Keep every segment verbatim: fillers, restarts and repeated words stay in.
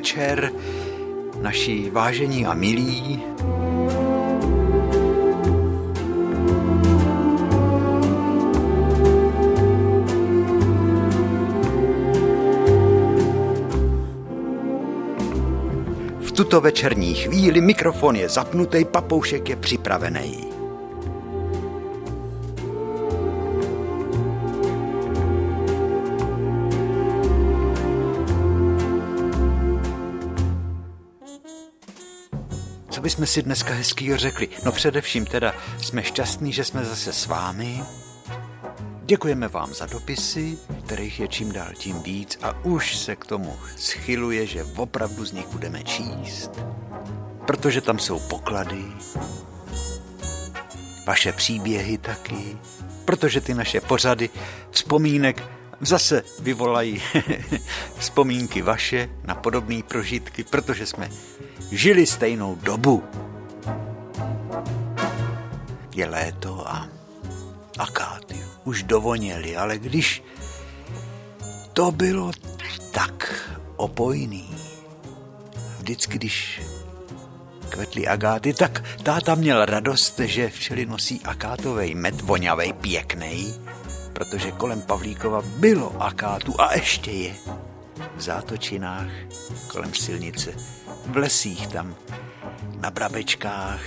večer, naši vážení a milí. V tuto večerní chvíli mikrofon je zapnutý, papoušek je připravený. Co bychom si dneska hezkýho řekli? No především teda jsme šťastní, že jsme zase s vámi. Děkujeme vám za dopisy, kterých je čím dál tím víc a už se k tomu schyluje, že opravdu z nich budeme číst, protože tam jsou poklady, vaše příběhy taky, protože ty naše pořady vzpomínek zase vyvolají vzpomínky vaše na podobné prožitky, protože jsme žili stejnou dobu. Je léto a akáty už dovoněly, ale když to bylo tak opojný, vždycky když kvetly agáty, tak táta měl radost, že včely nosí akátovej med, voňavej, pěknej, protože kolem Pavlíkova bylo akátu a ještě je v zátočinách, kolem silnice, v lesích tam, na brabečkách,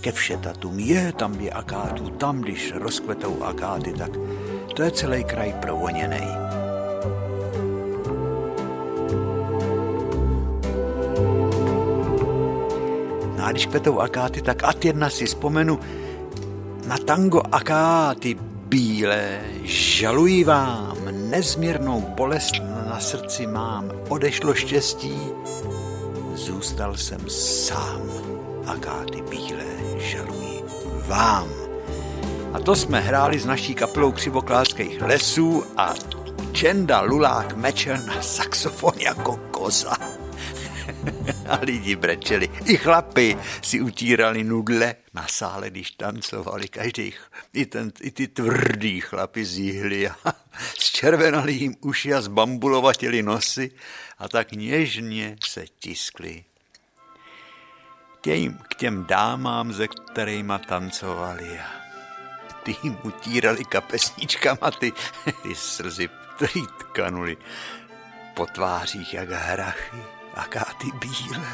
ke všetatům je, tam je akátů, tam, když rozkvetou akáty, tak to je celý kraj provoněnej. No a když kvetou akáty, tak ad jedna si vzpomenu na tango akáty bílé, žaluji vám, nezměrnou bolest na srdci mám, odešlo štěstí, zůstal jsem sám, akáty bílé. Žaluji vám. A to jsme hráli s naší kapelou Křivoklátských lesů a Čenda Lulák mečel na saxofon jako koza. A lidi brečeli. I chlapi si utírali nudle na sále, když tancovali. Každý, i, ten, i ty tvrdý chlapi zíhli a zčervenali jim uši a zbambulovatili nosy a tak něžně se tiskli k těm dámám, ze kterýma tancovali a ty jim utírali kapesničkama ty, ty slzy, který tkanuli po tvářích jak hrachy, akáty bílé.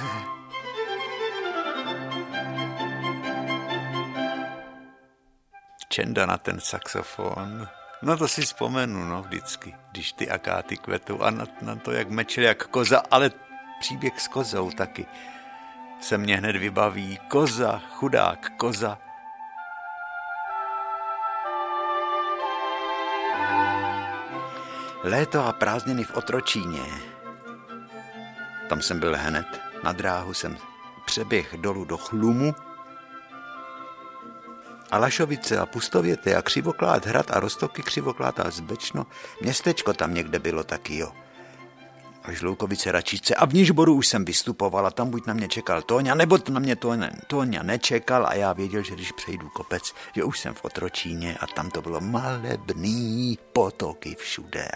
Čenda na ten saxofon, no to si vzpomenu, no vždycky, když ty akáty kvetou a na, na to, jak mečeli jak koza, ale příběh s kozou taky se mě hned vybaví. Koza, chudák koza. Léto a prázdniny v Otročíně. Tam jsem byl hned. Na dráhu jsem přeběh dolů do Chlumu. A Lašovice a Pustověte a Křivoklát, Hrad a Roztoky, Křivoklát a Zbečno. Městečko tam někde bylo taky, jo. Žloukovice, Račice a v Nižboru už jsem vystupovala, tam buď na mě čekal Tóňa, nebo na mě Tóňa nečekal a já věděl, že když přejdu kopec, že už jsem v Otročíně a tam to bylo malebný, potoky všude.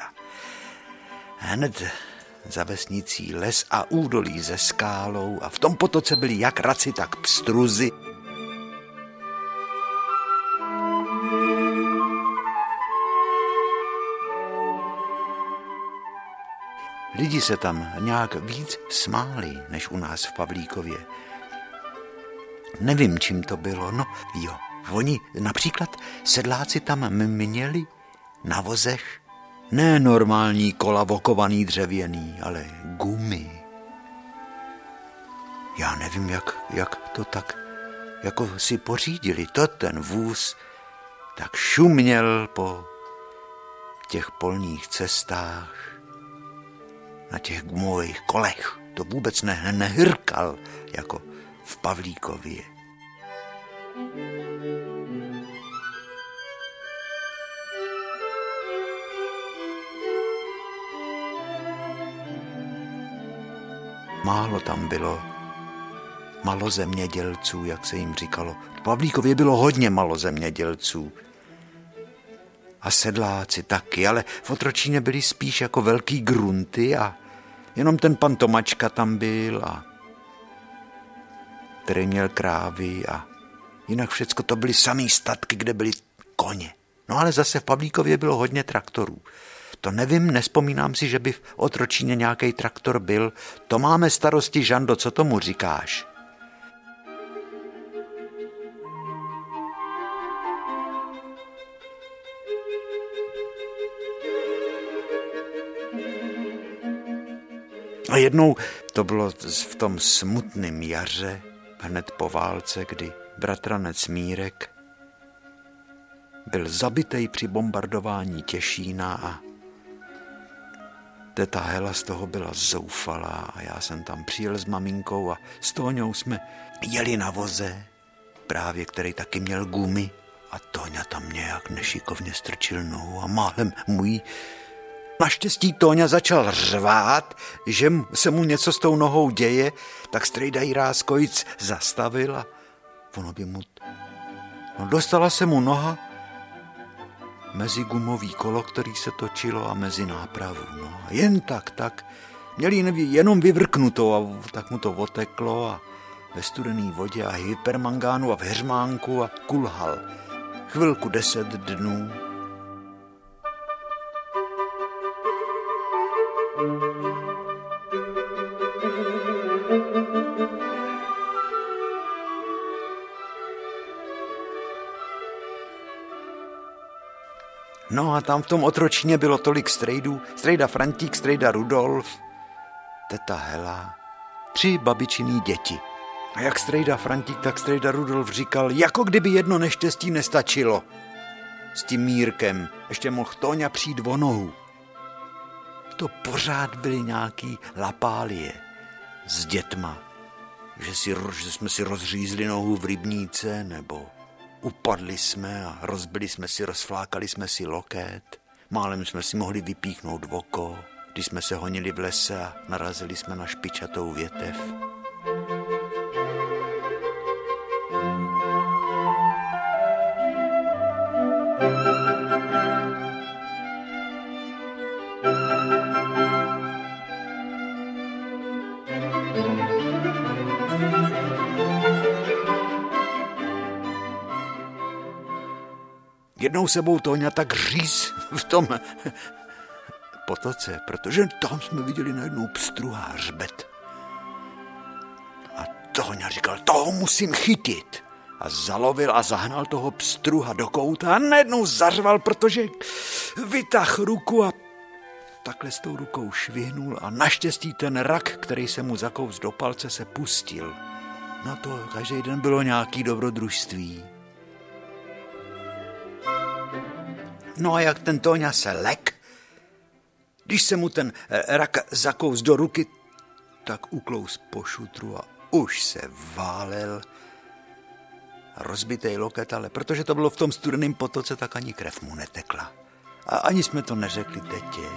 Hned za vesnicí les a údolí ze skálou a v tom potoce byly jak raci, tak pstruzy. Lidi se tam nějak víc smáli, než u nás v Pavlíkově. Nevím, čím to bylo. No jo, oni například sedláci tam měli na vozech ne normální kola vokovaný dřevěný, ale gumy. Já nevím, jak, jak to tak jako si pořídili. To ten vůz tak šuměl po těch polních cestách. Na těch gumových kolech to vůbec ne, nehyrkal, jako v Pavlíkově. Málo tam bylo malozemědělců, jak se jim říkalo. V Pavlíkově bylo hodně malozemědělců. A sedláci taky, ale v Otročíně byli spíš jako velký grunty a Jenom ten pan Tomačka tam byl, a který měl krávy, a jinak všecko to byly samý statky, kde byly koně. No ale zase v Pavlíkově bylo hodně traktorů. To nevím, nespomínám si, že by v Otročíně nějaký traktor byl. To máme starosti, Žando, co tomu říkáš? A jednou to bylo v tom smutném jaře, hned po válce, kdy bratranec Mírek byl zabitej při bombardování Těšína, a teta Hela z toho byla zoufalá, a já jsem tam přijel s maminkou a s Tóňou jsme jeli na voze, právě který taky měl gumy, a Tóňa tam nějak nešikovně strčil nohu a málem můj. Naštěstí Tóňa začal řvát, že se mu něco s tou nohou děje, tak strejda jí ráskojíc zastavil a ono by mu... No, dostala se mu noha mezi gumový kolo, který se točilo, a mezi nápravu. No, jen tak, tak. Měl ji jenom vyvrknutou a tak mu to oteklo, a ve studený vodě a hypermangánu a v heřmánku, a kulhal. Chvilku deset dnů. No a tam v tom Otročíně bylo tolik strejdů, strejda Frantík, strejda Rudolf, teta Hela, tři babičiný děti. A jak strejda Frantík, tak strejda Rudolf říkal, jako kdyby jedno neštěstí nestačilo. S tím Mírkem ještě mohl Tóňa přijít o nohu. To pořád byly nějaký lapálie s dětma, že, si, že jsme si rozřízli nohu v rybníce, nebo upadli jsme a rozbili jsme si, rozflákali jsme si loket, málem jsme si mohli vypíchnout oko, když jsme se honili v lese a narazili jsme na špičatou větev. Jednou sebou Tóňa tak říz v tom potoce, protože tam jsme viděli najednou pstruhá hřbet. A Tóňa říkal, toho musím chytit. A zalovil a zahnal toho pstruha do kouta a najednou zařval, protože vytah ruku a takhle s tou rukou švihnul, a naštěstí ten rak, který se mu zakous do palce, se pustil. Na to každý den bylo nějaký dobrodružství. No a jak ten Tóňa se lek, když se mu ten rak zakous do ruky, tak uklouz po šutru a už se válel. Rozbitej loket, ale protože to bylo v tom studeném potoce, tak ani krev mu netekla. A ani jsme to neřekli tetě.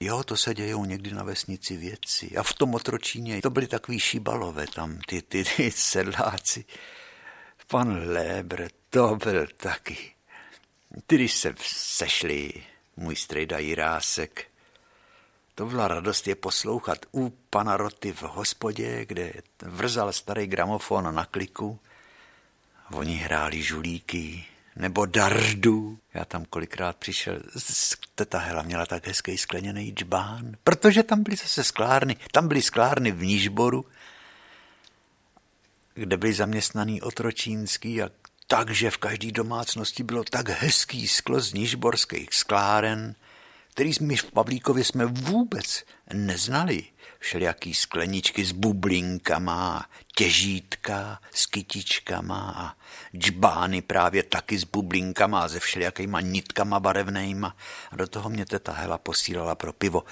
Jo, to se dějou někdy na vesnici věci. A v tom Otročíně to byly takový šíbalové tam, ty, ty, ty sedláci. Pan Lébr, to byl taky. Ty, když se sešli, můj strejda Jirásek, to byla radost je poslouchat u pana Roty v hospodě, kde vrzal starý gramofon na kliku. Oni hráli žulíky nebo dardu. Já tam kolikrát přišel, teta Hela měla tak hezký skleněný džbán, protože tam byly zase sklárny, tam byly sklárny v Nížboru, kde byli zaměstnaný otročínský, a takže v každé domácnosti bylo tak hezký sklo z nížborských skláren, který my v Pavlíkově jsme vůbec neznali. Všelijaký skleničky s bublinkama, těžítka s kytičkama a džbány právě taky s bublinkama a se všelijakýma nitkama barevnejma. A do toho mě teta Hela posílala pro pivo.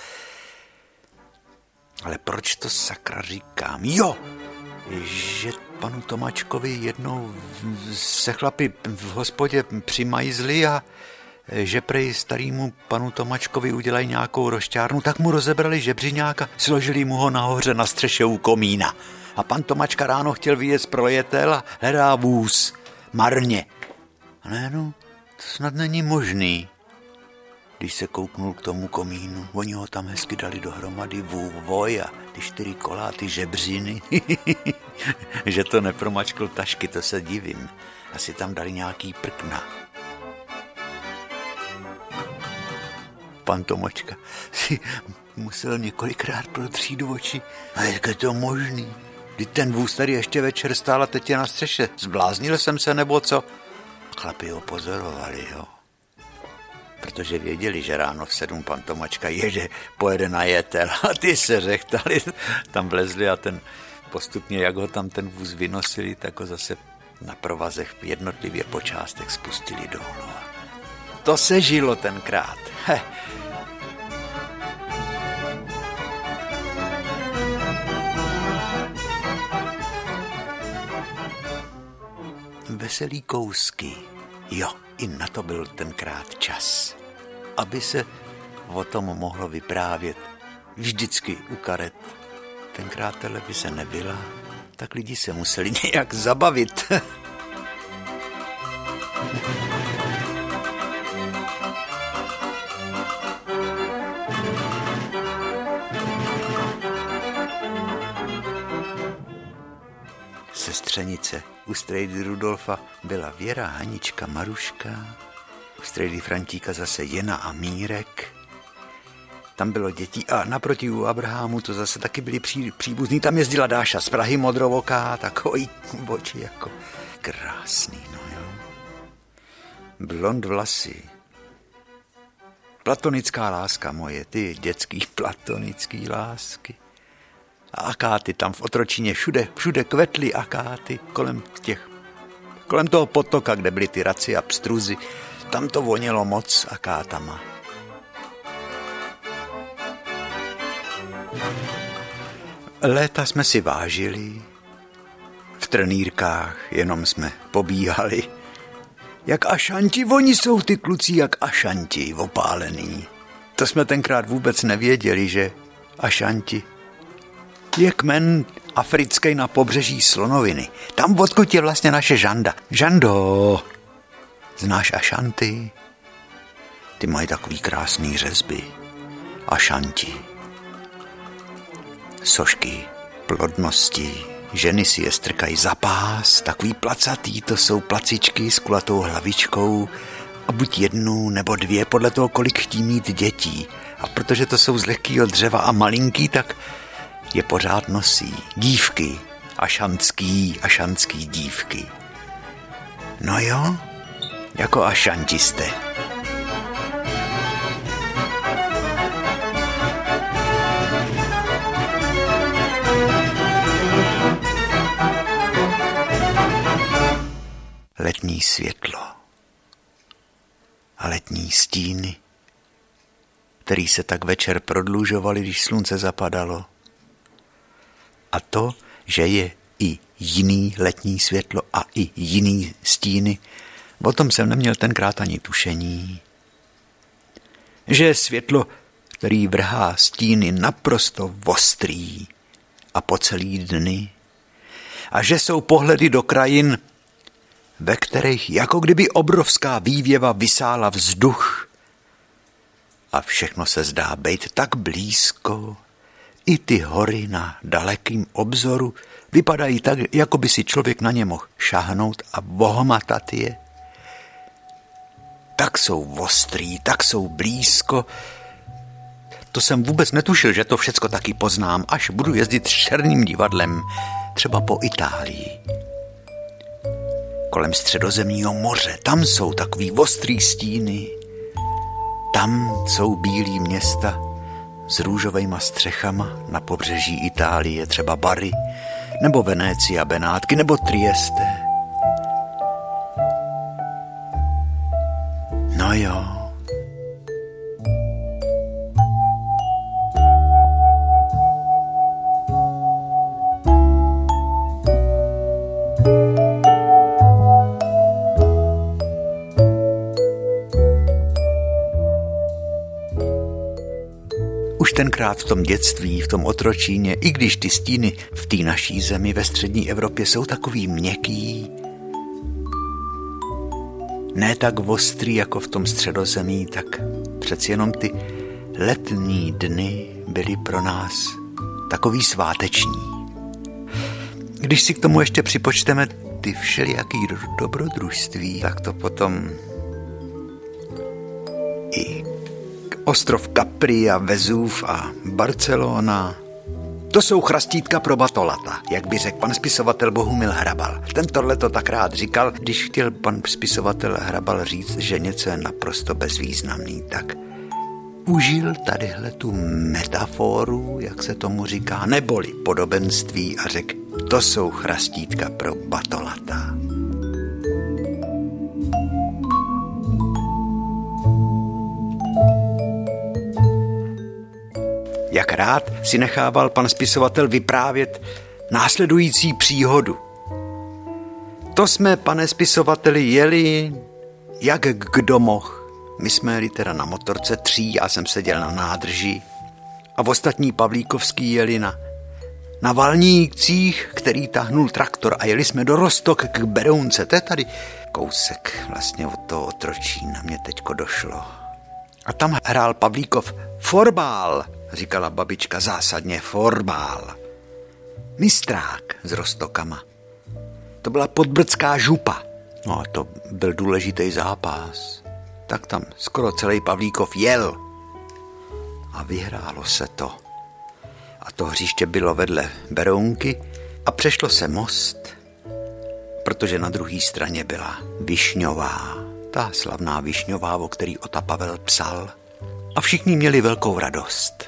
Ale proč to sakra říkám? Jo! Že panu Tomačkovi jednou se chlapi v hospodě přimajzli a že prej starýmu panu Tomačkovi udělají nějakou rošťárnu, tak mu rozebrali žebřiňáka, složili mu ho nahoře na střeše u komína. A pan Tomačka ráno chtěl vyjet z projetel a hledá vůz. Marně. Ne, no, to snad není možný. když se kouknul k tomu komínu. Oni ho tam hezky dali dohromady, vůvoj a ty čtyři kolá, ty žebřiny. Že to nepromačkl tašky, to se divím. Asi tam dali nějaký prkna. Pan Tomočka si musel několikrát protřít oči. A jak je to možný? Když ten vůz tady ještě večer stál a teď je na střeše. Zbláznil jsem se nebo co? Chlapi ho pozorovali, jo. Protože věděli, že ráno v sedm pan Tomačka jede, pojede na jetel. A ty se řechtali, tam vlezli a ten postupně, jak ho tam ten vůz vynosili, tak ho zase na provazech jednotlivě po částech spustili dolů. To se žilo tenkrát. Heh. Veselý kousky. Jo, i na to byl tenkrát čas. Aby se o tom mohlo vyprávět. Vždycky u karet. Tenkrát televize nebyla, tak lidi se museli nějak zabavit. Sestřenice. U strejdy Rudolfa byla Věra, Hanička, Maruška, u strejdy Frantíka zase Jena a Mírek. Tam bylo dětí a naproti u Abrahamu to zase taky byli pří, příbuzní. Tam jezdila Dáša z Prahy, modrovoká, takový oči jako krásný, no jo. Blond vlasy. Platonická láska moje, ty dětský platonický lásky. A akáty tam v Otročíně, všude, všude kvetly akáty, kolem těch, kolem toho potoka, kde byly ty raci a pstruzy, tam to vonělo moc akátama. Léta jsme si vážili, v trenýrkách jenom jsme pobíhali. Jak ašanti, oni jsou ty kluci, jak ašanti, opálení. To jsme tenkrát vůbec nevěděli, že ašanti je kmen africký na pobřeží Slonoviny. Tam odkud je vlastně naše Žanda. Žando, znáš Ašanty? Ty mají takový krásný řezby. Ašanti. Sošky, plodnosti, ženy si je strkají za pás, takový placatý, to jsou placičky s kulatou hlavičkou a buď jednu nebo dvě, podle toho, kolik chtí mít dětí. A protože to jsou z lehkýho dřeva a malinký, tak je pořád nosí. Dívky, ašanský, ašanský dívky. No jo, jako ašanti jste. Letní světlo a letní stíny, který se tak večer prodlužovaly, když slunce zapadalo. A to, že je i jiný letní světlo a i jiný stíny, o tom jsem neměl tenkrát ani tušení. Že je světlo, který vrhá stíny naprosto ostrý a po celý dny. A že jsou pohledy do krajin, ve kterých jako kdyby obrovská vývěva vysála vzduch. A všechno se zdá být tak blízko. I ty hory na dalekým obzoru vypadají tak, jako by si člověk na ně mohl šáhnout a vohmatat je. Tak jsou ostrý, tak jsou blízko. To jsem vůbec netušil, že to všecko taky poznám, až budu jezdit s černým divadlem, třeba po Itálii. Kolem Středozemního moře, tam jsou takový ostrý stíny. Tam jsou bílý města s růžovejma střechama na pobřeží Itálie, třeba Bari, nebo Venecia, Benátky, nebo Trieste. No jo. Tenkrát v tom dětství, v tom Otročíně, i když ty stíny v té naší zemi ve střední Evropě jsou takový měkký, ne tak ostrý jako v tom Středozemí, tak Přeci jenom ty letní dny byly pro nás takový sváteční. Když si k tomu ještě připočteme ty všelijaký dobrodružství, tak to potom i ostrov Capri a Vezův a Barcelona. To jsou chrastítka pro batolata, jak by řekl pan spisovatel Bohumil Hrabal. Ten tohle to tak rád říkal, když chtěl pan spisovatel Hrabal říct, že něco je naprosto bezvýznamný, tak užil tadyhle tu metaforu, jak se tomu říká, neboli podobenství a řekl, to jsou chrastítka pro batolata. Jak rád si nechával pan spisovatel vyprávět následující příhodu. To jsme, pane spisovateli, jeli jak kdo moh. My jsme jeli teda na motorce tří, já jsem seděl na nádrži a v ostatní pavlíkovský jeli na, na valnících, který tahnul traktor a jeli jsme do Roztok k Berounce. To je tady kousek vlastně od toho Otročína, mě teďko došlo. A tam hrál Pavlíkov Forbál, říkala babička, zásadně Forbál. Mistrák s Roztokama. To byla podbrdská župa. No a to byl důležitý zápas. Tak tam skoro celý Pavlíkov jel. A vyhrálo se to. A to hřiště bylo vedle Berounky a přešlo se most, protože na druhé straně byla Višňová. Ta slavná Višňová, o který Ota Pavel psal. A všichni měli velkou radost.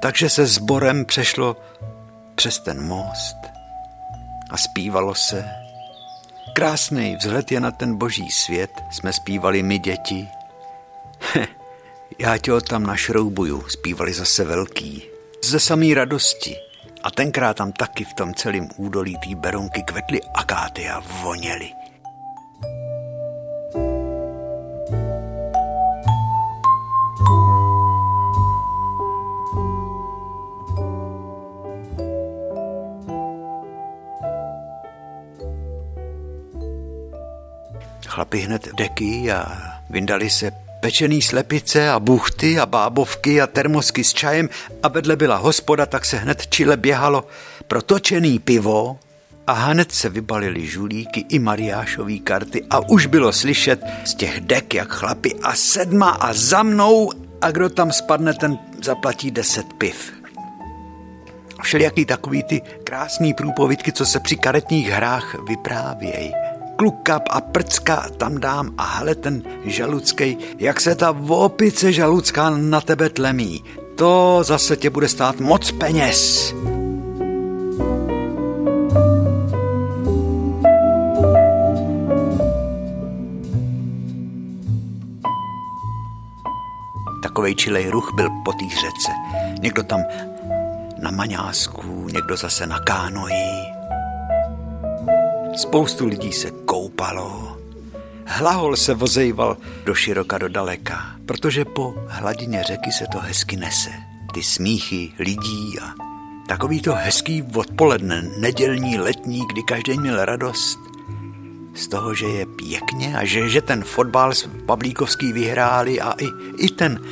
Takže se sborem přešlo přes ten most a zpívalo se. Krásný vzhled je na ten boží svět, jsme zpívali my děti. Heh, já tě ho tam našroubuju, zpívali zase velký. Ze samý radosti. A tenkrát tam taky v tom celém údolí té Berounky kvetly akáty a voněly. Chlapi hned deky a vyndali se pečený slepice a buchty a bábovky a termosky s čajem a vedle byla hospoda, tak se hned čile běhalo protočený pivo a hned se vybalili žulíky i mariášový karty a už bylo slyšet z těch dek jak chlapi a sedma a za mnou a kdo tam spadne, ten zaplatí deset piv. Všelijaký takový ty krásný průpovídky, co se při karetních hrách vyprávějí. Klukap a prcka tam dám a hele ten žaluckej, jak se ta opice žalucká na tebe tlemí. To zase tě bude stát moc peněz. Takovej čilej ruch byl po té řece. Někdo tam na maňásku, někdo zase na kánoji. Spoustu lidí se koupalo. Hlahol se vozejval do široka, do daleka, protože po hladině řeky se to hezky nese. Ty smíchy lidí a takový to hezký odpoledne, nedělní, letní, kdy každý měl radost z toho, že je pěkně a že, že ten fotbal s Pavlíkovský vyhráli a i, i ten,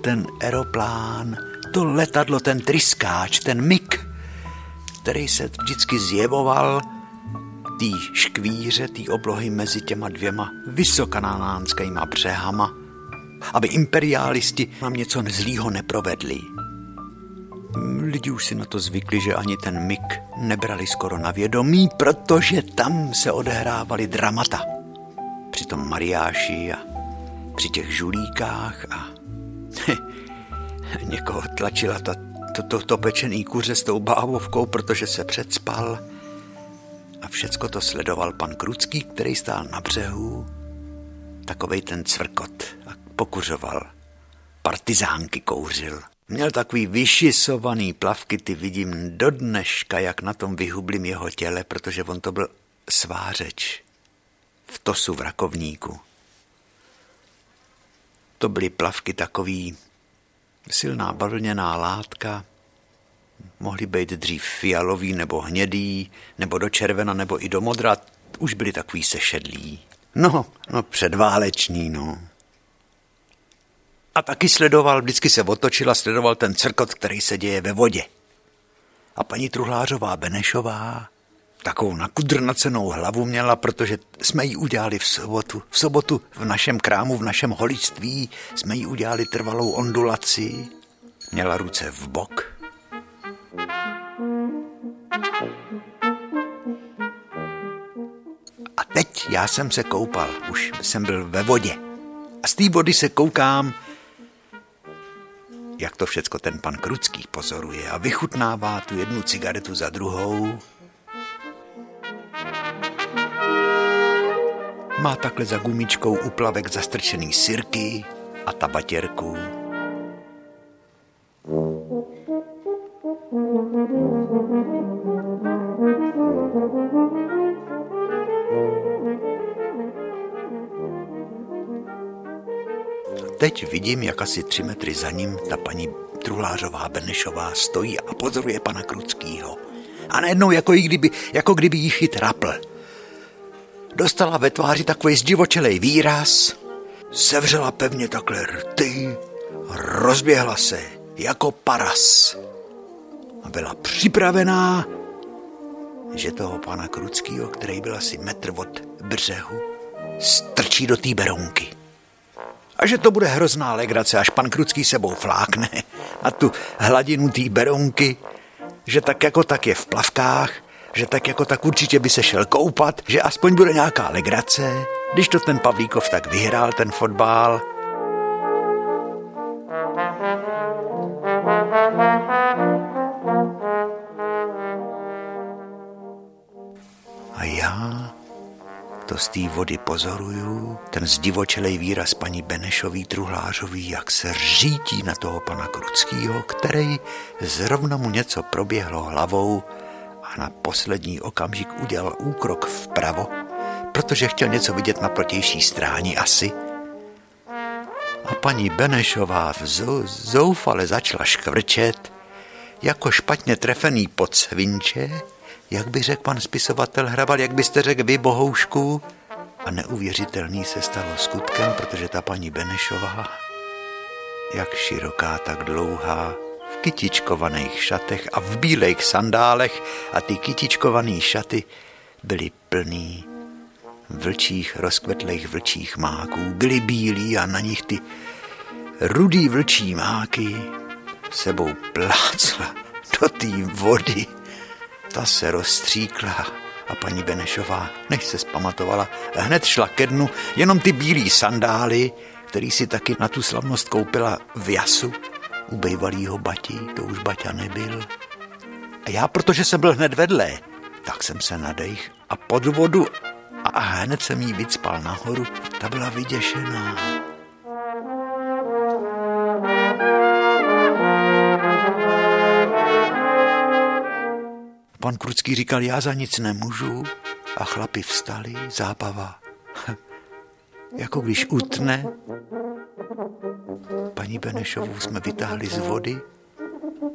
ten aeroplán, to letadlo, ten tryskáč, ten mik, který se vždycky zjevoval tý škvíře, tý oblohy mezi těma dvěma vysokanánskýma břehama, aby imperialisti nám něco zlýho neprovedli. Lidi už si na to zvykli, že ani ten mik nebrali skoro na vědomí, protože tam se odehrávaly dramata. Při tom mariáši a při těch žulíkách a někoho tlačila ta To, to, to pečený kuře s tou bábovkou, protože se předspal. A všecko to sledoval pan Krucký, který stál na břehu. Takovej ten cvrkot a pokuřoval. Partizánky kouřil. Měl takový vyšisovaný plavky, ty vidím do dneška, jak na tom vyhublím jeho těle, protože on to byl svářeč v Tosu v Rakovníku. To byly plavky takový silná bavlněná látka, mohly být dřív fialový nebo hnědý, nebo do červena, nebo i do modra, už byly takový sešedlí. No, no předváleční, no. A taky sledoval, vždycky se otočil a sledoval ten crkot, který se děje ve vodě. A paní Truhlářová Benešová takovou nakudrnacenou hlavu měla, protože jsme ji udělali v sobotu. V sobotu v našem krámu, v našem holičství jsme ji udělali trvalou ondulaci. Měla ruce v bok. A teď já jsem se koupal, už jsem byl ve vodě. A z té vody se koukám, jak to všecko ten pan Krucký pozoruje a vychutnává tu jednu cigaretu za druhou. Má takhle za gumičkou uplavek zastrčený sirky a tabatěrku. Teď vidím, jak asi tři metry za ním ta paní Truhlářová Benešová stojí a pozoruje pana Kruckýho. A najednou, jako, kdyby, jako kdyby jí chyt rapl. Dostala ve tváři takový zdivočelej výraz, sevřela pevně takhle rty, rozběhla se jako paras. A byla připravená, že toho pana Kruckýho, který byl asi metr od břehu, strčí do té Berounky. A že to bude hrozná legrace, až pan Krucký sebou flákne a tu hladinu té Berounky, že tak jako tak je v plavkách, že tak jako tak určitě by se šel koupat, že aspoň bude nějaká legrace, když to ten Pavlíkov tak vyhrál, ten fotbal. A já to z té vody pozoruju, ten zdivočelej výraz paní Benešový Truhlářový, jak se řítí na toho pana Kruckýho, který zrovna mu něco proběhlo hlavou a na poslední okamžik udělal úkrok vpravo, protože chtěl něco vidět na protější stráně asi. A paní Benešová zoufale začala škvrčet, jako špatně trefený podsvinče. Jak by řekl pan spisovatel Hrabal, jak byste řekl vy, Bohoušku? A neuvěřitelný se stalo skutkem, protože ta paní Benešová, jak široká, tak dlouhá, v kytičkovaných šatech a v bílejch sandálech, a ty kytičkované šaty byly plný vlčích, rozkvetlých vlčích máků. Byly bílí a na nich ty rudý vlčí máky sebou plácla do té vody. Ta se rozstříkla a paní Benešová, než se zpamatovala, hned šla ke dnu, jenom ty bílý sandály, který si taky na tu slavnost koupila v jasu u bejvalýho Bati, to už Baťa nebyl. A já, protože jsem byl hned vedle, tak jsem se nadejch a pod vodu a hned jsem jí vycpal nahoru, ta byla vyděšená. Pan Krucký říkal, já za nic nemůžu, a chlapi vstali, zábava. Jako když utne. Paní Benešovou jsme vytáhli z vody,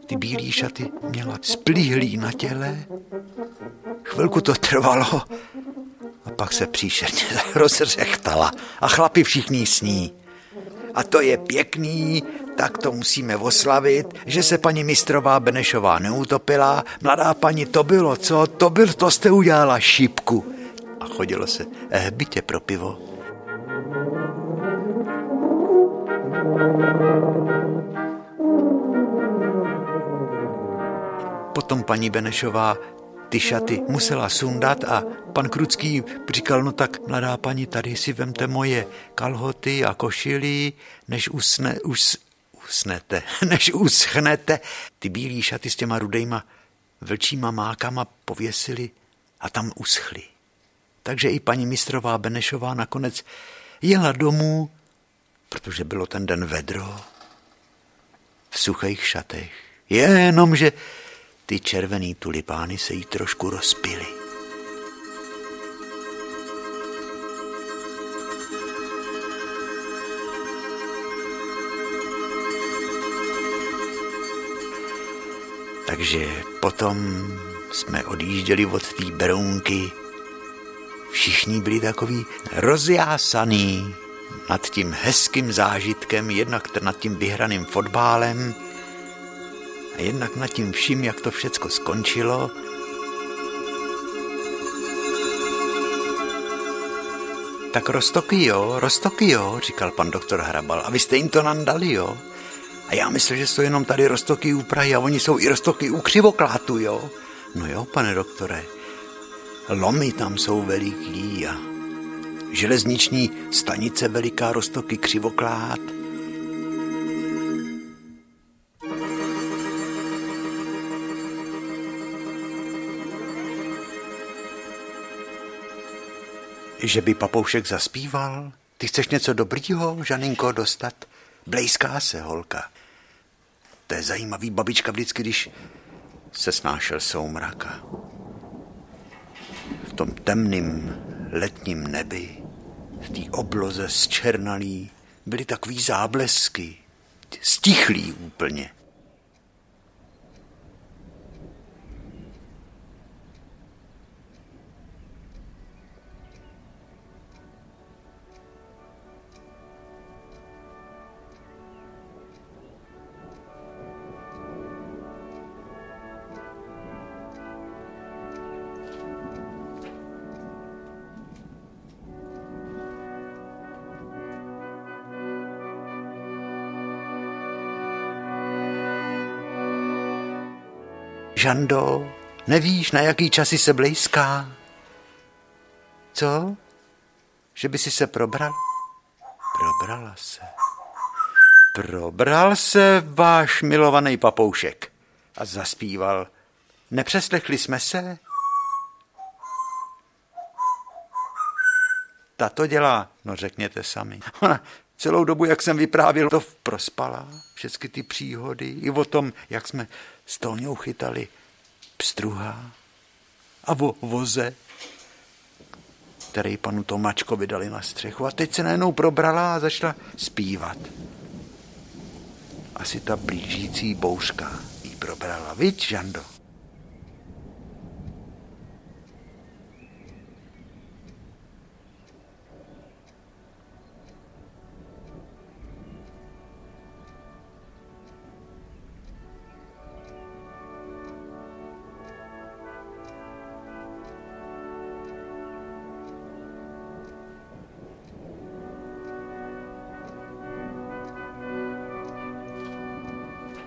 ty bílý šaty měla splíhlý na těle. Chvilku to trvalo a pak se příšerně rozřechtala a chlapi všichni s ní. A to je pěkný, tak to musíme oslavit, že se paní mistrová Benešová neutopila. Mladá paní, to bylo, co? To byl, to jste udělala šípku. A chodilo se hbitě pro pivo. Potom paní Benešová ty šaty musela sundat a pan Krucký říkal, no tak mladá paní, tady si vemte moje kalhoty a košily, než usne, us, usnete, než uschnete. Ty bílý šaty s těma rudejma vlčíma mákama pověsili a tam uschly. Takže i paní mistrová Benešová nakonec jela domů, protože bylo ten den vedro, v suchých šatech. Jenomže ty červený tulipány se jí trošku rozpily. Takže potom jsme odjížděli od té Berounky. Všichni byli takový rozjásaný, nad tím hezkým zážitkem, jednak nad tím vyhraným fotbálem a jednak nad tím vším, jak to všecko skončilo. Tak Roztoky jo, Roztoky jo, říkal pan doktor Hrabal, a vy jste jim to nandali, jo? A já myslím, že jsou jenom tady Roztoky u Prahy a oni jsou i Roztoky u Křivoklátu, jo? No jo, pane doktore, lomy tam jsou veliký a železniční stanice veliká, Roztoky, Křivoklát. Že by papoušek zaspíval? Ty chceš něco dobrýho, Žaninko, dostat? Blejská se, holka. To je zajímavý, babička vždycky, když se snášel soumraka. V tom temným letním nebi, v té obloze zčernalý, byly takový záblesky, stichlý úplně. Žando, nevíš, na jaký časy se blejská? Co? Že by si se probral? Probrala se. Probral se váš milovaný papoušek a zaspíval. Nepřeslechli jsme se? Ta to dělá, no řekněte sami. Ona celou dobu, jak jsem vyprávěl, to prospala, všechny ty příhody, i o tom, jak jsme s Tóňou chytali pstruha a o voze, který panu Tomáčkovi dali na střechu. A teď se najednou probrala a začala zpívat. Asi ta blížící bouřka jí probrala. Viď, Žando?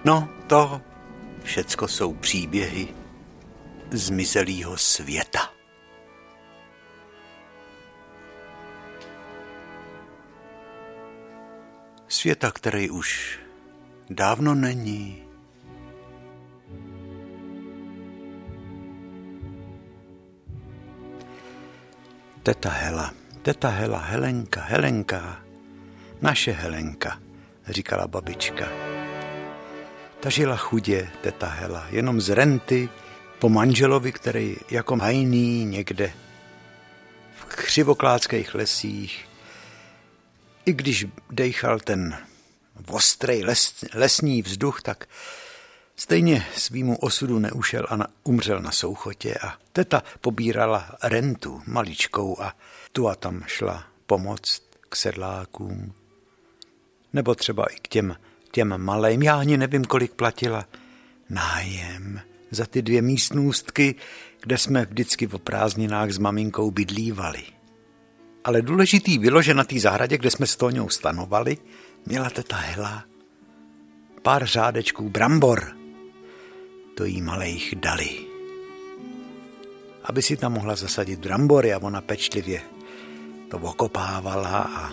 No, to všecko jsou příběhy zmizelého světa. Světa, který už dávno není. Teta Hela, teta Hela, Helenka, Helenka, naše Helenka, říkala babička. Ta žila chudě, teta Hela, jenom z renty, po manželovi, který jako hajný někde v křivoklátských lesích, i když dejchal ten ostrý les, lesní vzduch, tak stejně svýmu osudu neušel a na, umřel na souchotě a teta pobírala rentu maličkou a tu a tam šla pomoct k sedlákům, nebo třeba i k těm těm malým. Já ani nevím, kolik platila nájem za ty dvě místnůstky, kde jsme vždycky o prázdninách s maminkou bydlívali. Ale důležitý bylo, že na té zahradě, kde jsme s Tóňou stanovali, měla teta Hela pár řádečků brambor. To jí malejch dali, aby si tam mohla zasadit brambory, a ona pečlivě to okopávala. A,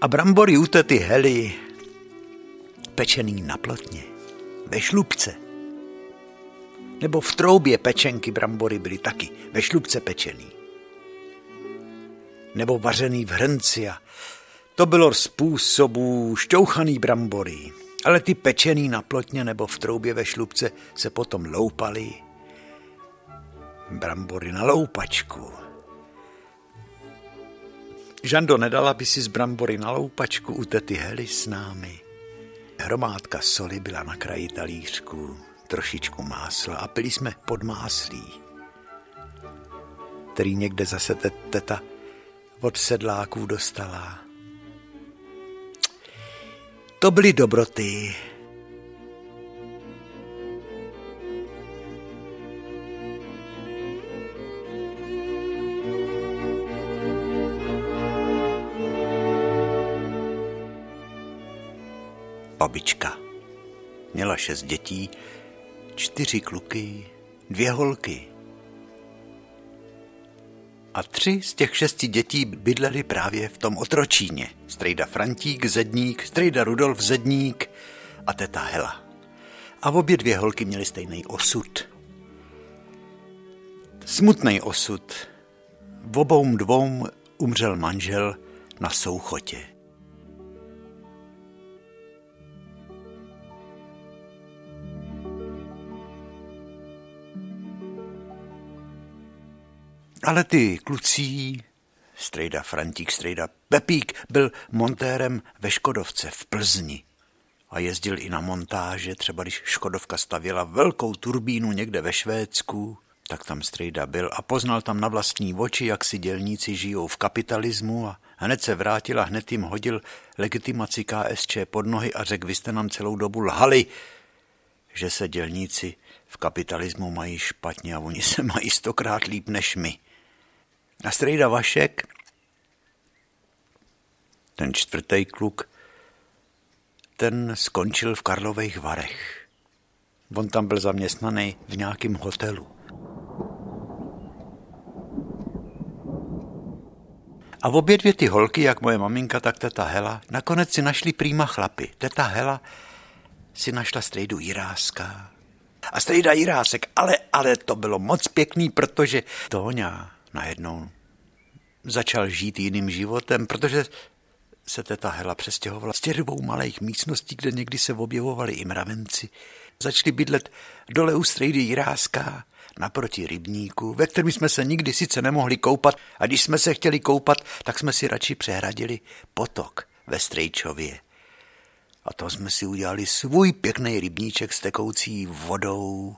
a brambory u tety Hely pečený na plotně, ve šlupce. Nebo v troubě pečenky brambory byly taky ve šlupce pečený. Nebo vařený v hrnci. A to bylo způsobů šťouchaný brambory. Ale ty pečený na plotně nebo v troubě ve šlupce se potom loupaly. Brambory na loupačku. Žando, nedala by si z brambory na loupačku u tety Hely s námi? Hromádka soli byla na kraji talířku, trošičku másla a pili jsme podmáslí, který někde zase teta od sedláků dostala. To byly dobroty. Babička. Měla šest dětí, čtyři kluky, dvě holky. A tři z těch šesti dětí bydleli právě v tom Otročíně. Strejda Frantík Zedník, strejda Rudolf Zedník a teta Hela. A obě dvě holky měly stejný osud. Smutný osud. V obou dvou umřel manžel na souchotě. Ale ty kluci, strejda Frantík, strejda Pepík, byl montérem ve Škodovce v Plzni a jezdil i na montáže, třeba když Škodovka stavěla velkou turbínu někde ve Švédsku, tak tam strejda byl a poznal tam na vlastní oči, jak si dělníci žijou v kapitalismu a hned se vrátil a hned jim hodil legitimaci K S Č pod nohy a řekl, vy jste nám celou dobu lhali, že se dělníci v kapitalismu mají špatně a oni se mají stokrát líp než my. A strejda Vašek, ten čtvrtý kluk, ten skončil v Karlových Varech. On tam byl zaměstnaný v nějakém hotelu. A obě dvě ty holky, jak moje maminka, tak teta Hela, nakonec si našli prýma chlapy. Teta Hela si našla strejdu Jiráska. A strejda Jirásek, ale, ale to bylo moc pěkný, protože Tóňa najednou začal žít jiným životem, protože se teta Hela přestěhovala z těch dvou malých místností, kde někdy se objevovali i mravenci. Začali bydlet dole u strejdy Jiráska naproti rybníku, ve kterém jsme se nikdy sice nemohli koupat a když jsme se chtěli koupat, tak jsme si radši přehradili potok ve Strejčově. A to jsme si udělali svůj pěkný rybníček s tekoucí vodou.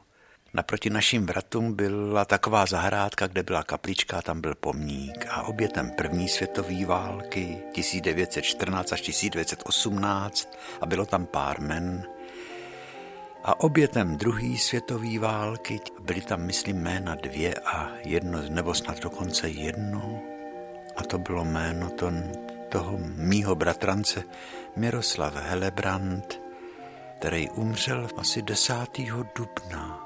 Naproti našim vratům byla taková zahrádka, kde byla kaplička, tam byl pomník. A obětem první světové války devatenáct čtrnáct až devatenáct osmnáct a bylo tam pár men. A obětem druhé světové války byly tam, myslím, jména dvě a jedno, nebo snad dokonce jedno. A to bylo jméno to, toho mýho bratrance, Miroslav Helebrant, který umřel asi desátého dubna,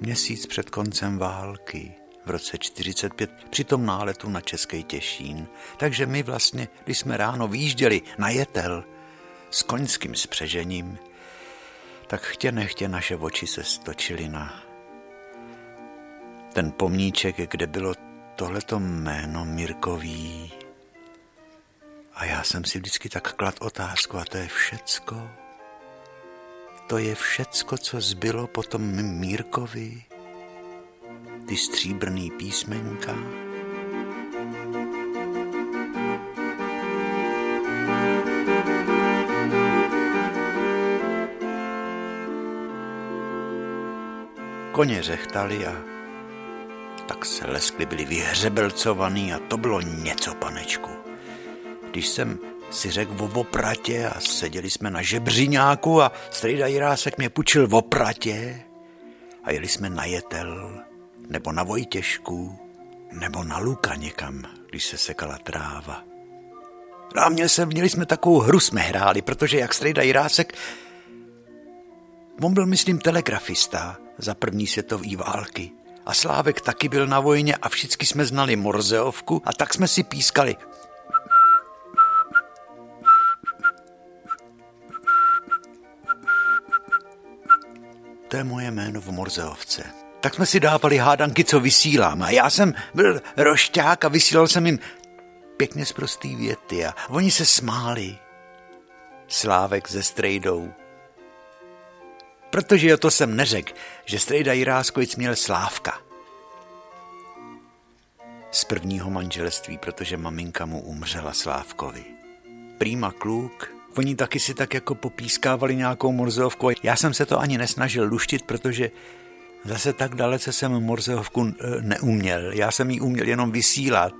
měsíc před koncem války v roce čtyřicet pět, při tom náletu na Český Těšín. Takže my vlastně, když jsme ráno vyjížděli na jetel s koňským spřežením, tak chtě nechtě naše oči se stočily na ten pomníček, kde bylo tohleto jméno Mirkový. A já jsem si vždycky tak kladl otázku, a to je všecko? To je všecko, co zbylo po tom Mírkovi? Ty stříbrný písmenka? Koně řechtali a tak se leskli, byli vyhřebelcovaný a to bylo něco, panečku. Když jsem si řekl o vopratě a seděli jsme na žebřiňáku a strejda Jirásek mě půjčil vopratě a jeli jsme na jetel, nebo na Vojtěšku, nebo na luka někam, když se sekala tráva. A měli jsme, měli jsme takovou hru, jsme hráli, protože jak strejda Jirásek, on byl, myslím, telegrafista za první světové války. A Slávek taky byl na vojně a všichni jsme znali Morzeovku a tak jsme si pískali. To je moje jméno v Morzeovce. Tak jsme si dávali hádanky, co vysílám. A já jsem byl rošťák a vysílal jsem jim pěkně sprostý věty. A oni se smáli. Slávek se strejdou. Protože jo, to jsem neřekl, že strejda Jiráskovic měl Slávka. Z prvního manželství, protože maminka mu umřela Slávkovi. Prýma kluk. Oni taky si tak jako popískávali nějakou Morzeovku. Já jsem se to ani nesnažil luštit, protože zase tak dalece jsem Morzeovku neuměl. Já jsem ji uměl jenom vysílat.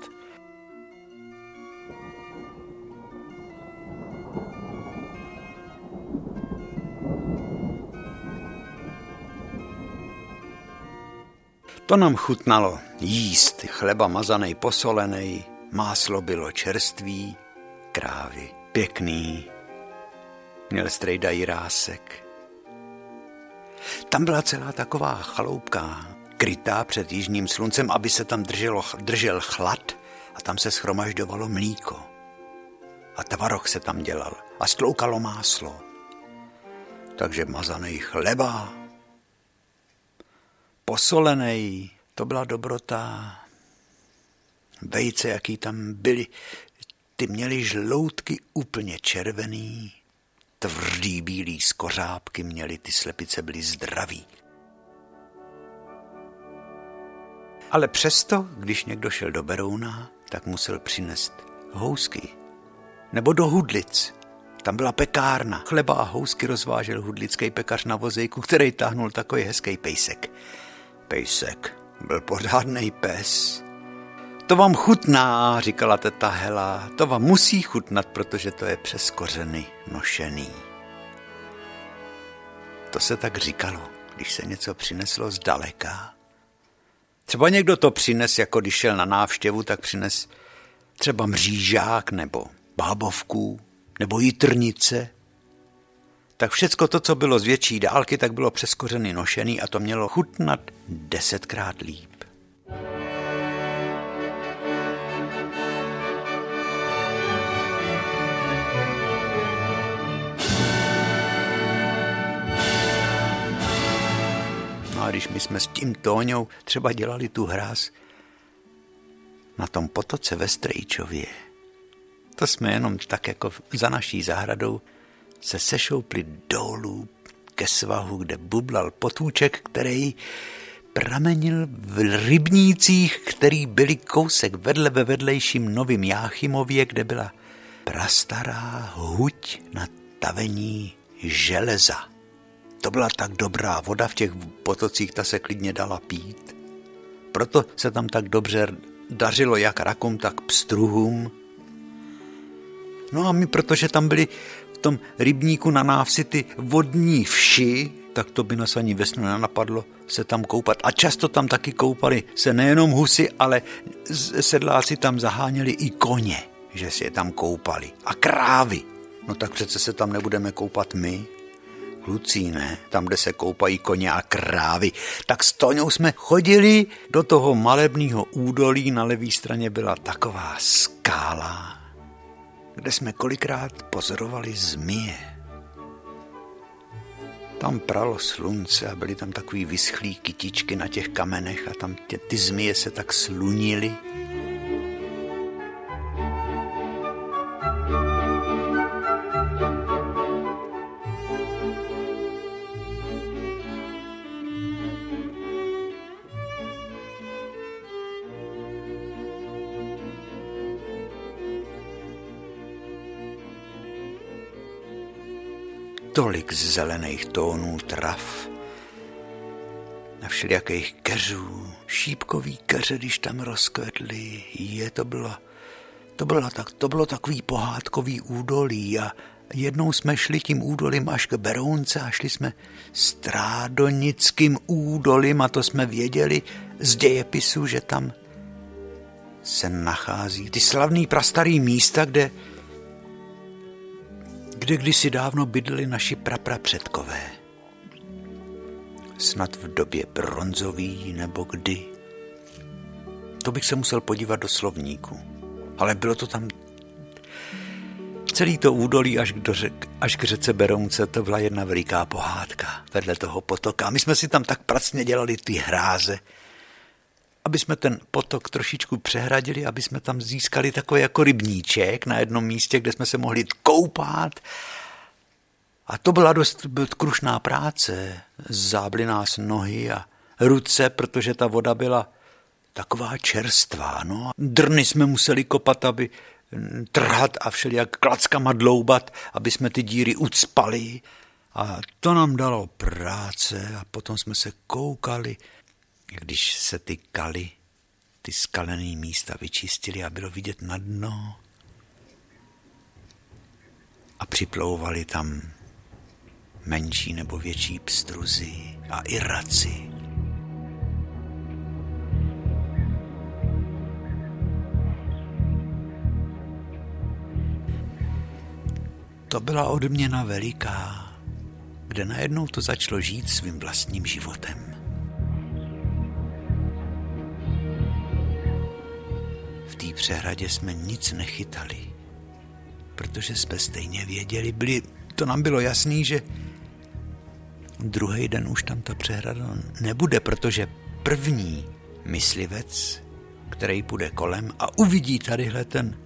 To nám chutnalo jíst chleba mazanej posolenej, máslo bylo čerství, krávy pěkný. Měl strejda jirásek. Tam byla celá taková chaloupka, krytá před jižním sluncem, aby se tam drželo, držel chlad, a tam se shromažďovalo mlíko. A tvaroh se tam dělal a stloukalo máslo. Takže mazanej chleba, posolenej, to byla dobrota. Vejce, jaký tam byly, ty měly žloutky úplně červený. Tvrdý bílý skořápky měly, ty slepice byly zdraví. Ale přesto, když někdo šel do Berouna, tak musel přinést housky. Nebo do Hudlic. Tam byla pekárna. Chleba a housky rozvážel hudlický pekař na vozejku, který táhnul takový hezký pejsek. Pejsek byl pořádnej pes. To vám chutná, říkala teta Hela. To vám musí chutnat, protože to je přes kořeny nošený. To se tak říkalo, když se něco přineslo zdaleka. Třeba někdo to přines, jako když šel na návštěvu, tak přines třeba mřížák nebo bábovku nebo jitrnice. Tak všecko to, co bylo z větší dálky, tak bylo přes kořeny nošený a to mělo chutnat desetkrát líp. A když my jsme s tím Tóňou třeba dělali tu hráz na tom potoce ve Strejčově, to jsme jenom tak jako za naší zahradou se sešoupli dolů ke svahu, kde bublal potůček, který pramenil v rybnících, který byly kousek vedle ve vedlejším Novým Jáchymově, kde byla prastará huť na tavení železa. To byla tak dobrá voda v těch potocích, ta se klidně dala pít. Proto se tam tak dobře dařilo jak rakom, tak pstruhům. No a my, protože tam byli v tom rybníku na návsi ty vodní vši, tak to by nás ani ve snu nenapadlo se tam koupat. A často tam taky koupali se nejenom husy, ale sedláci tam zaháněli i koně, že si je tam koupali. A krávy. No tak přece se tam nebudeme koupat my. Lucíne, tam, kde se koupají koně a krávy. Tak s Toňou jsme chodili do toho malebného údolí, na levé straně byla taková skála, kde jsme kolikrát pozorovali zmije. Tam pralo slunce a byly tam takový vyschlý kytičky na těch kamenech a tam tě, ty zmije se tak slunily. Tolik zelených tónů trav na všelijakých keřů, šípkový keře, když tam rozkvetly, je to bylo, to bylo, tak, to bylo takový pohádkový údolí a jednou jsme šli tím údolím až k Berounce a šli jsme strádonickým údolím a to jsme věděli z dějepisu, že tam se nachází ty slavný prastarý místa, kde kde kdysi dávno bydleli naši praprapředkové. Snad v době bronzový nebo kdy. To bych se musel podívat do slovníku. Ale bylo to tam celý to údolí až k, dořek, až k řece Berounce, to byla jedna veliká pohádka vedle toho potoka. A my jsme si tam tak pracně dělali ty hráze, aby jsme ten potok trošičku přehradili, aby jsme tam získali takový jako rybníček na jednom místě, kde jsme se mohli koupat. A to byla dost krušná práce. Zábly nás nohy a ruce, protože ta voda byla taková čerstvá. No. Drny jsme museli kopat, aby trhat a všelijak klackama dloubat, aby jsme ty díry ucpali. A to nám dalo práce a potom jsme se koukali, když se ty kaly, ty skalený místa vyčistili a bylo vidět na dno a připlouvali tam menší nebo větší pstruzy a iraci. To byla odměna veliká, kde najednou to začalo žít svým vlastním životem. V té přehradě jsme nic nechytali, protože jsme stejně věděli, byli, to nám bylo jasný, že druhý den už tam ta přehrada nebude, protože první myslivec, který půjde kolem a uvidí tadyhle ten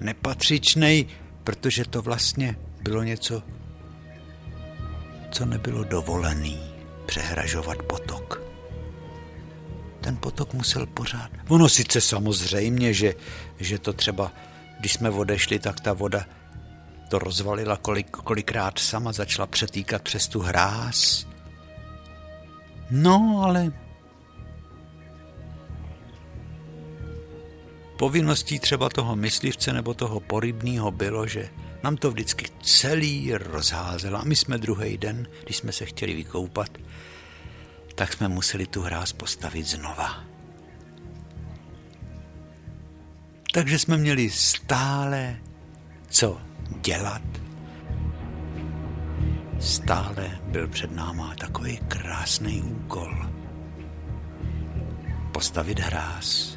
nepatřičnej, protože to vlastně bylo něco, co nebylo dovolený přehražovat potok. Ten potok musel pořád. Ono sice samozřejmě, že, že to třeba, když jsme odešli, tak ta voda to rozvalila kolik, kolikrát sama, začala přetýkat přes tu hráz. No, ale povinností třeba toho myslivce nebo toho porybního bylo, že nám to vždycky celý rozházelo. A my jsme druhý den, když jsme se chtěli vykoupat, tak jsme museli tu hráz postavit znova. Takže jsme měli stále co dělat. Stále byl před náma takový krásný úkol. Postavit hráz.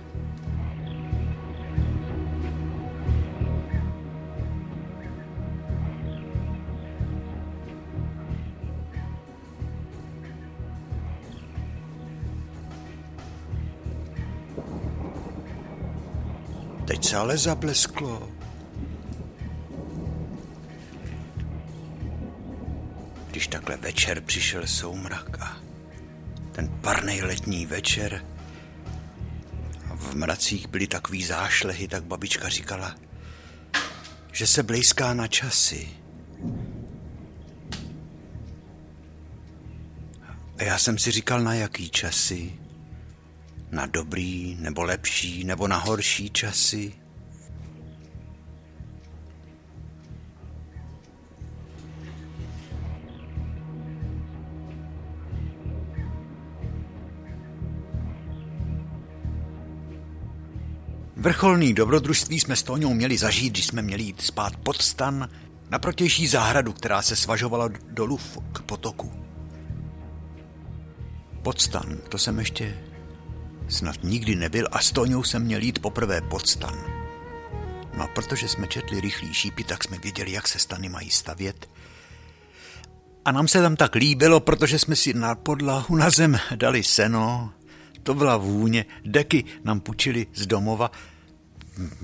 Teď se ale zablesklo. Když takhle večer přišel soumrak a ten parnej letní večer a v mracích byly takový zášlehy, tak babička říkala, že se blejská na časy. A já jsem si říkal, na jaký časy? Na dobrý, nebo lepší, nebo na horší časy. Vrcholný dobrodružství jsme s Tóňou měli zažít, když jsme měli jít spát pod stan na protější zahradu, která se svažovala dolů k potoku. Pod stan, to jsem ještě snad nikdy nebyl a s Tóňou jsem měl jít poprvé pod stan. No a protože jsme četli Rychlé šípy, tak jsme věděli, jak se stany mají stavět. A nám se tam tak líbilo, protože jsme si na podlahu na zem dali seno. To byla vůně, deky nám půjčili z domova.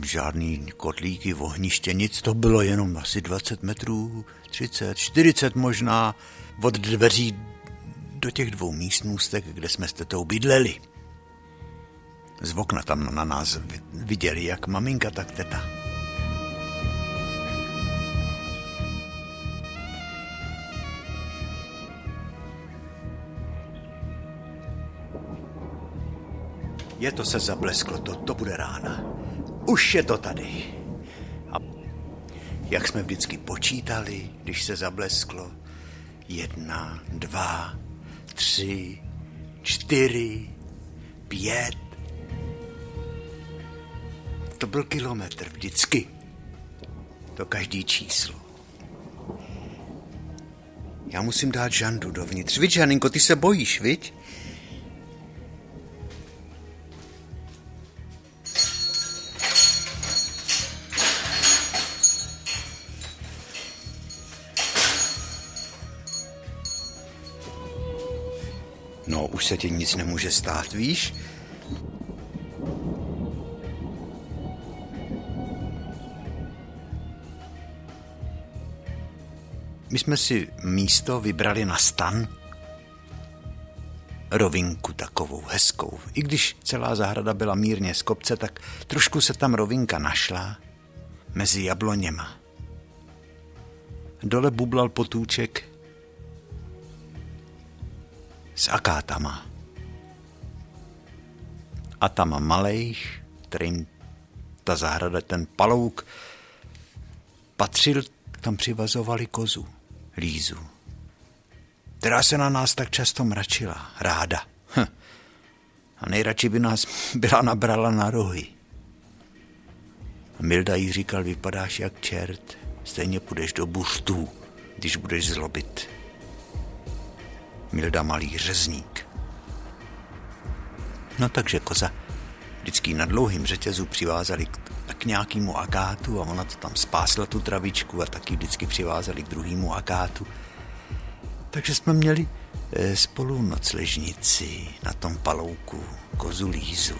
Žádný kotlíky, ohniště, nic, to bylo jenom asi dvacet metrů, třicet, čtyřicet možná, od dveří do těch dvou místnůstek, kde jsme s tetou bydleli. Z okna tam na nás viděli jak maminka, tak teta. Je to se zablesklo, to, to bude rána. Už je to tady. A jak jsme vždycky počítali, když se zablesklo, jedna, dva, tři, čtyři, pět. To byl kilometr vždycky. To každý číslo. Já musím dát Žandu dovnitř. Viď, Žaninko, ty se bojíš, viď? No, už se ti nic nemůže stát, víš? My jsme si místo vybrali na stan. Rovinku takovou hezkou. I když celá zahrada byla mírně z kopce, tak trošku se tam rovinka našla mezi jabloněma. Dole bublal potůček s akátama. A tam malejch, kterým ta zahrada, ten palouk patřil, tam přivazovali kozu. Lízu, která se na nás tak často mračila, ráda. Hm. A nejradši by nás byla nabrala na rohy. Milda jí říkal, vypadáš jak čert. Stejně půjdeš do buřtů, když budeš zlobit. Milda Malý řezník. No takže koza. Vždycky na dlouhým řetězu přivázali k, k nějakému akátu a ona to tam spásla tu travičku a taky vždycky přivázali k druhému akátu. Takže jsme měli spolu nocležnici na tom palouku kozu Lízu.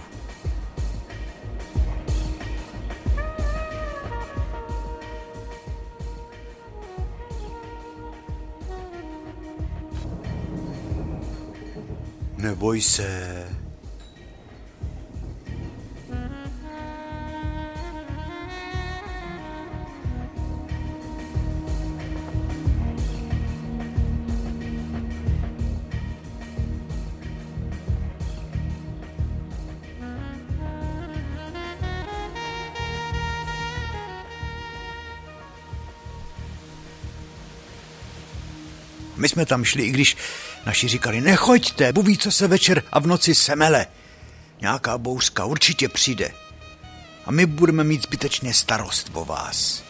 Neboj se. My jsme tam šli, i když naši říkali, nechoďte, Bůh ví, co se večer a v noci semele. Nějaká bouřka určitě přijde. A my budeme mít zbytečně starost o vás.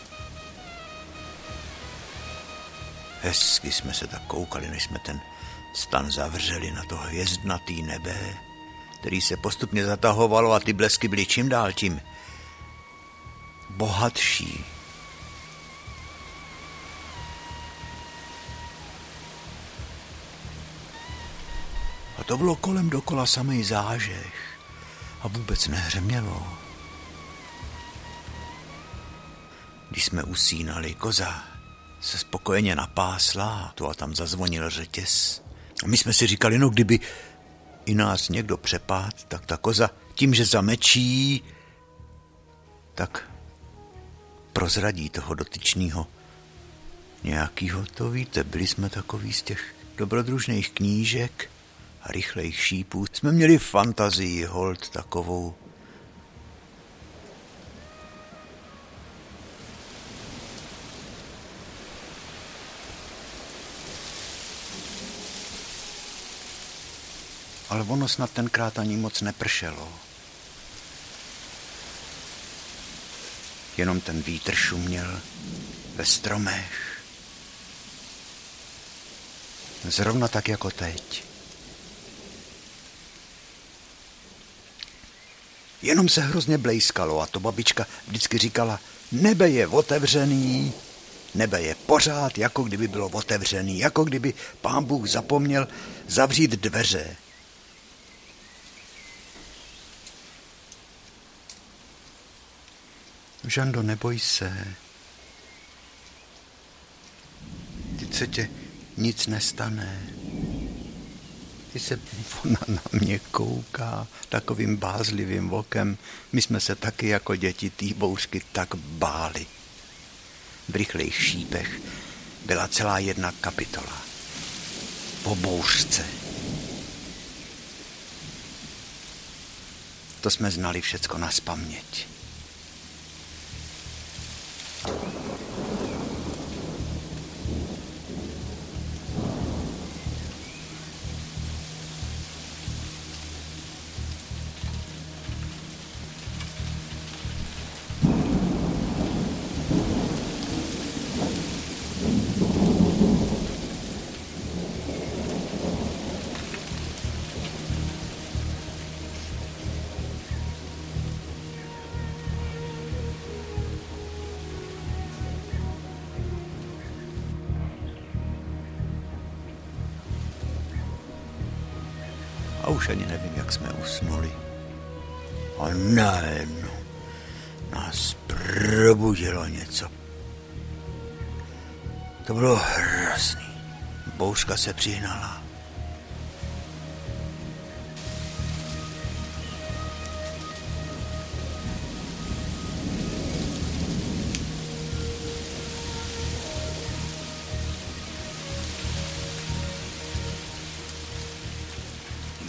Hezky jsme se tak koukali, než jsme ten stan zavřeli na to hvězdnatý nebe, který se postupně zatahovalo a ty blesky byly čím dál tím bohatší. A to bylo kolem dokola samej zážeh a vůbec nehřemělo. Když jsme usínali, koza se spokojeně napásla, tu a tam zazvonil řetěz. A my jsme si říkali, no kdyby i nás někdo přepád, tak ta koza tím, že zamečí, tak prozradí toho dotyčného nějakýho, to víte, byli jsme takový z těch dobrodružných knížek a Rychlejch šípů. Jsme měli fantazii hold takovou. Ale ono snad tenkrát ani moc nepršelo. Jenom ten vítr šuměl ve stromech. Zrovna tak jako teď. Jenom se hrozně blejskalo a to babička vždycky říkala, nebe je otevřený, nebe je pořád, jako kdyby bylo otevřený, jako kdyby pán Bůh zapomněl zavřít dveře. Žando, neboj se. Teď se tě nic nestane. Ty se ona na mě kouká takovým bázlivým vokem. My jsme se taky jako děti té bouřky tak báli. V Rychlejch šípech byla celá jedna kapitola. Po bouřce. To jsme znali všecko nazpaměť. A už ani nevím, jak jsme usnuli. A najednou nás probudilo něco. To bylo hrozný. Bouřka se přihnala.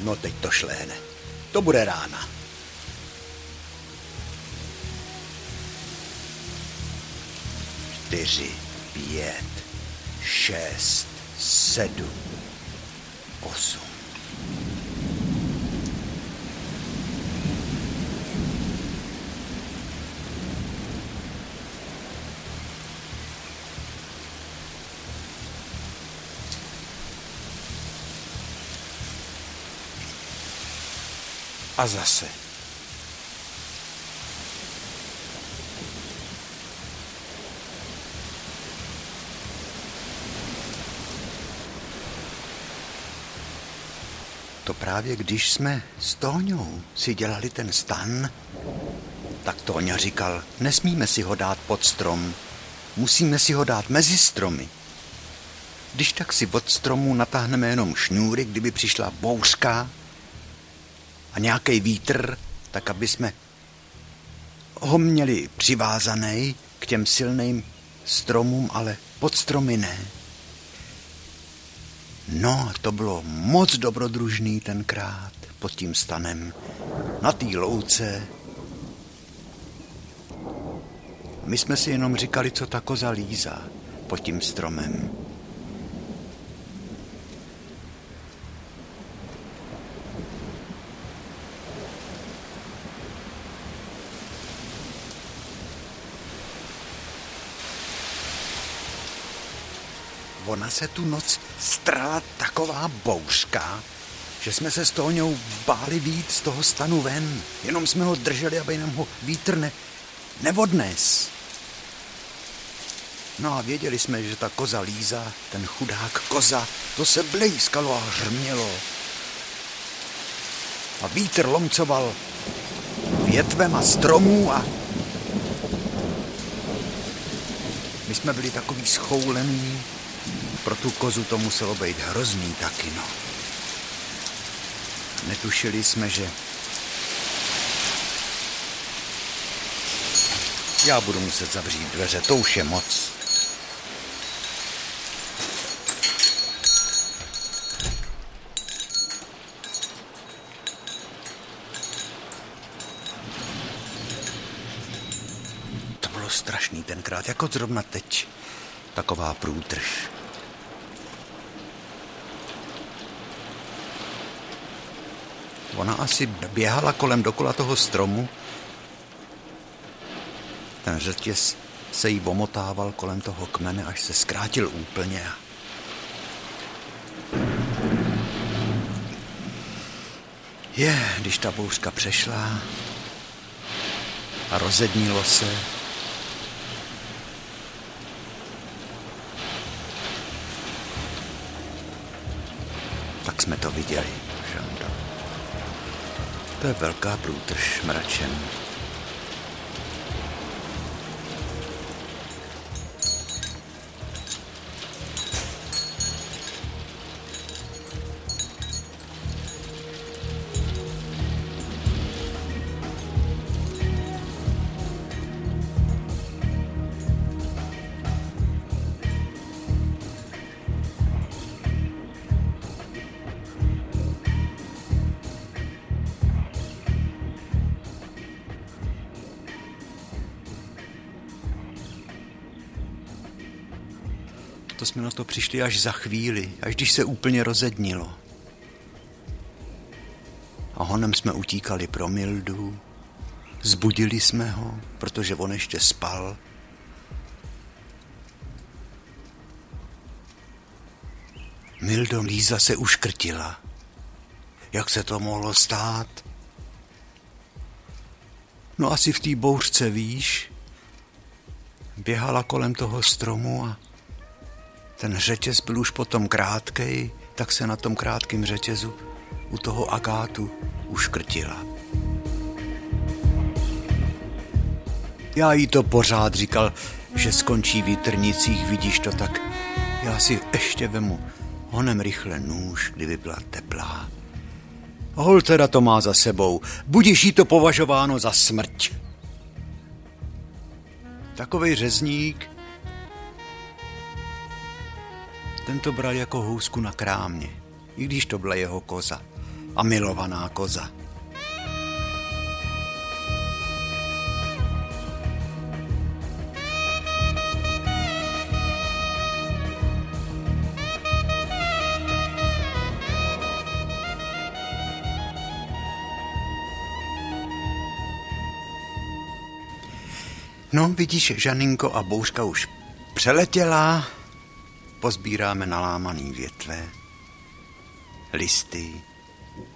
No teď to šléhne. To bude rána. Čtyři, pět, šest, sedm, osm. a zase. To právě když jsme s Tóňou si dělali ten stan, tak Tóňa říkal, nesmíme si ho dát pod strom, musíme si ho dát mezi stromy. Když tak si od stromů natáhneme jenom šňůry, kdyby přišla bouřka a nějaký vítr, tak aby jsme ho měli přivázaný k těm silným stromům, ale pod stromy ne. No, to bylo moc dobrodružný tenkrát pod tím stanem, na té louce. My jsme si jenom říkali, co ta koza lízá pod tím stromem. Ona se tu noc strhla taková bouřka, že jsme se s Tóňou báli vyjít z toho stanu ven. Jenom jsme ho drželi, aby nám ho vítr ne, neodnes. No a věděli jsme, že ta koza líza, ten chudák koza, to se blejskalo a hrmělo. A vítr lomcoval větvem a stromů a my jsme byli takový schoulení. Pro tu kozu to muselo být hrozný taky, no. Netušili jsme, že já budu muset zavřít dveře, to už je moc. To bylo strašný tenkrát, jako zrovna teď. Taková průtrž. Ona asi běhala kolem dokola toho stromu. Ten řetěz se jí omotával kolem toho kmene, až se zkrátil úplně. Je, když ta bouřka přešla a rozednilo se, tak jsme to viděli. To je velká průtrž mračem. To jsme na to přišli až za chvíli, až když se úplně rozednilo. A honem jsme utíkali pro Mildu, zbudili jsme ho, protože on ještě spal. Mildo, Líza se uškrtila. Jak se to mohlo stát? No asi v té bouřce, víš, běhala kolem toho stromu a ten řetěz byl už potom krátkej, tak se na tom krátkém řetězu u toho Agátu uškrtila. Já jí to pořád říkal, že skončí v Jitternicích, vidíš to tak. Já si ještě vemu honem rychle nůž, kdyby byla teplá. Hol teda to má za sebou, budiš jí to považováno za smrť. Takovej řezník, ten to bral jako housku na krámě, i když to byla jeho koza a milovaná koza. No, vidíš, Žaninko, a bouřka už přeletěla. Pozbíráme nalámaný větve, listy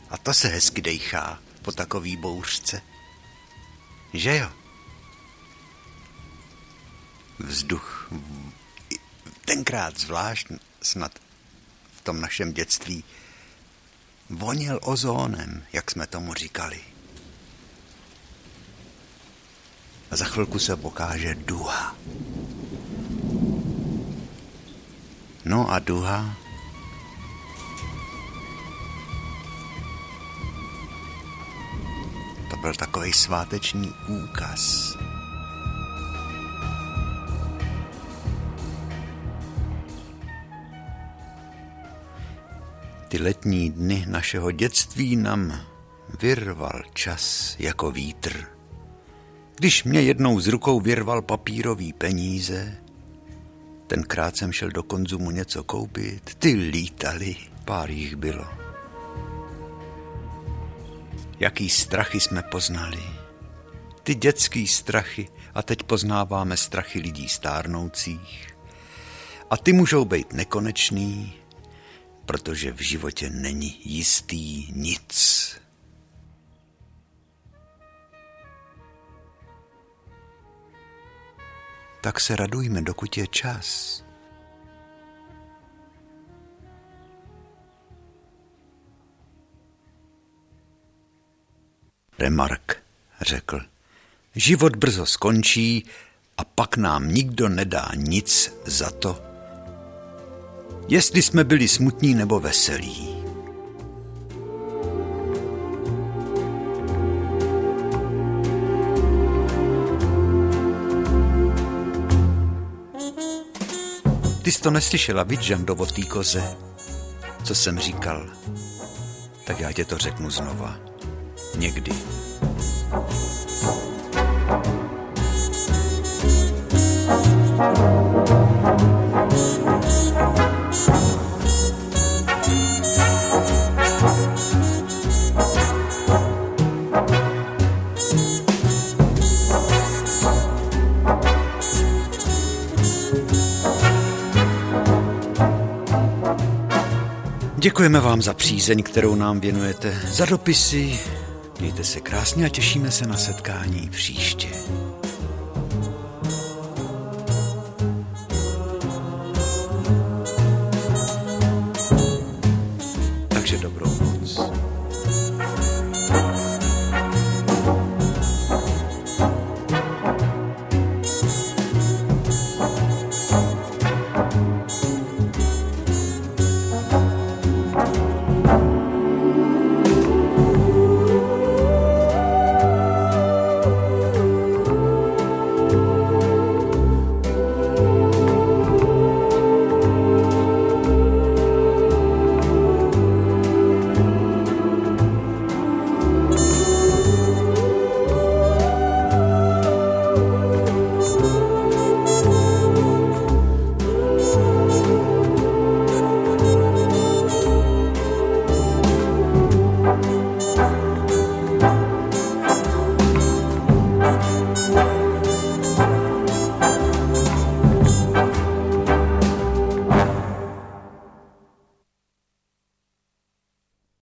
a to se hezky dejchá. po takový bouřce. Že jo? Vzduch, tenkrát zvlášť snad v tom našem dětství, voněl ozónem, jak jsme tomu říkali. A za chvilku se pokáže duha. No a duha... To byl takovej sváteční úkaz. Ty letní dny našeho dětství nám vyrval čas jako vítr. Když mě jednou z rukou vyrval papírový peníze, tenkrát jsem šel do Konzumu něco koupit, ty lítali, pár jich bylo. Jaký strachy jsme poznali. Ty dětský strachy a teď poznáváme strachy lidí stárnoucích. A ty můžou být nekonečný, protože v životě není jistý nic. Tak se radujme, dokud je čas. Remark řekl, život brzo skončí a pak nám nikdo nedá nic za to, jestli jsme byli smutní nebo veselí. Ty jsi to neslyšela, vidžando, o té koze, co jsem říkal. Tak já tě to řeknu znova. Někdy. Děkujeme vám za přízeň, kterou nám věnujete, za dopisy. Mějte se krásně a těšíme se na setkání příště.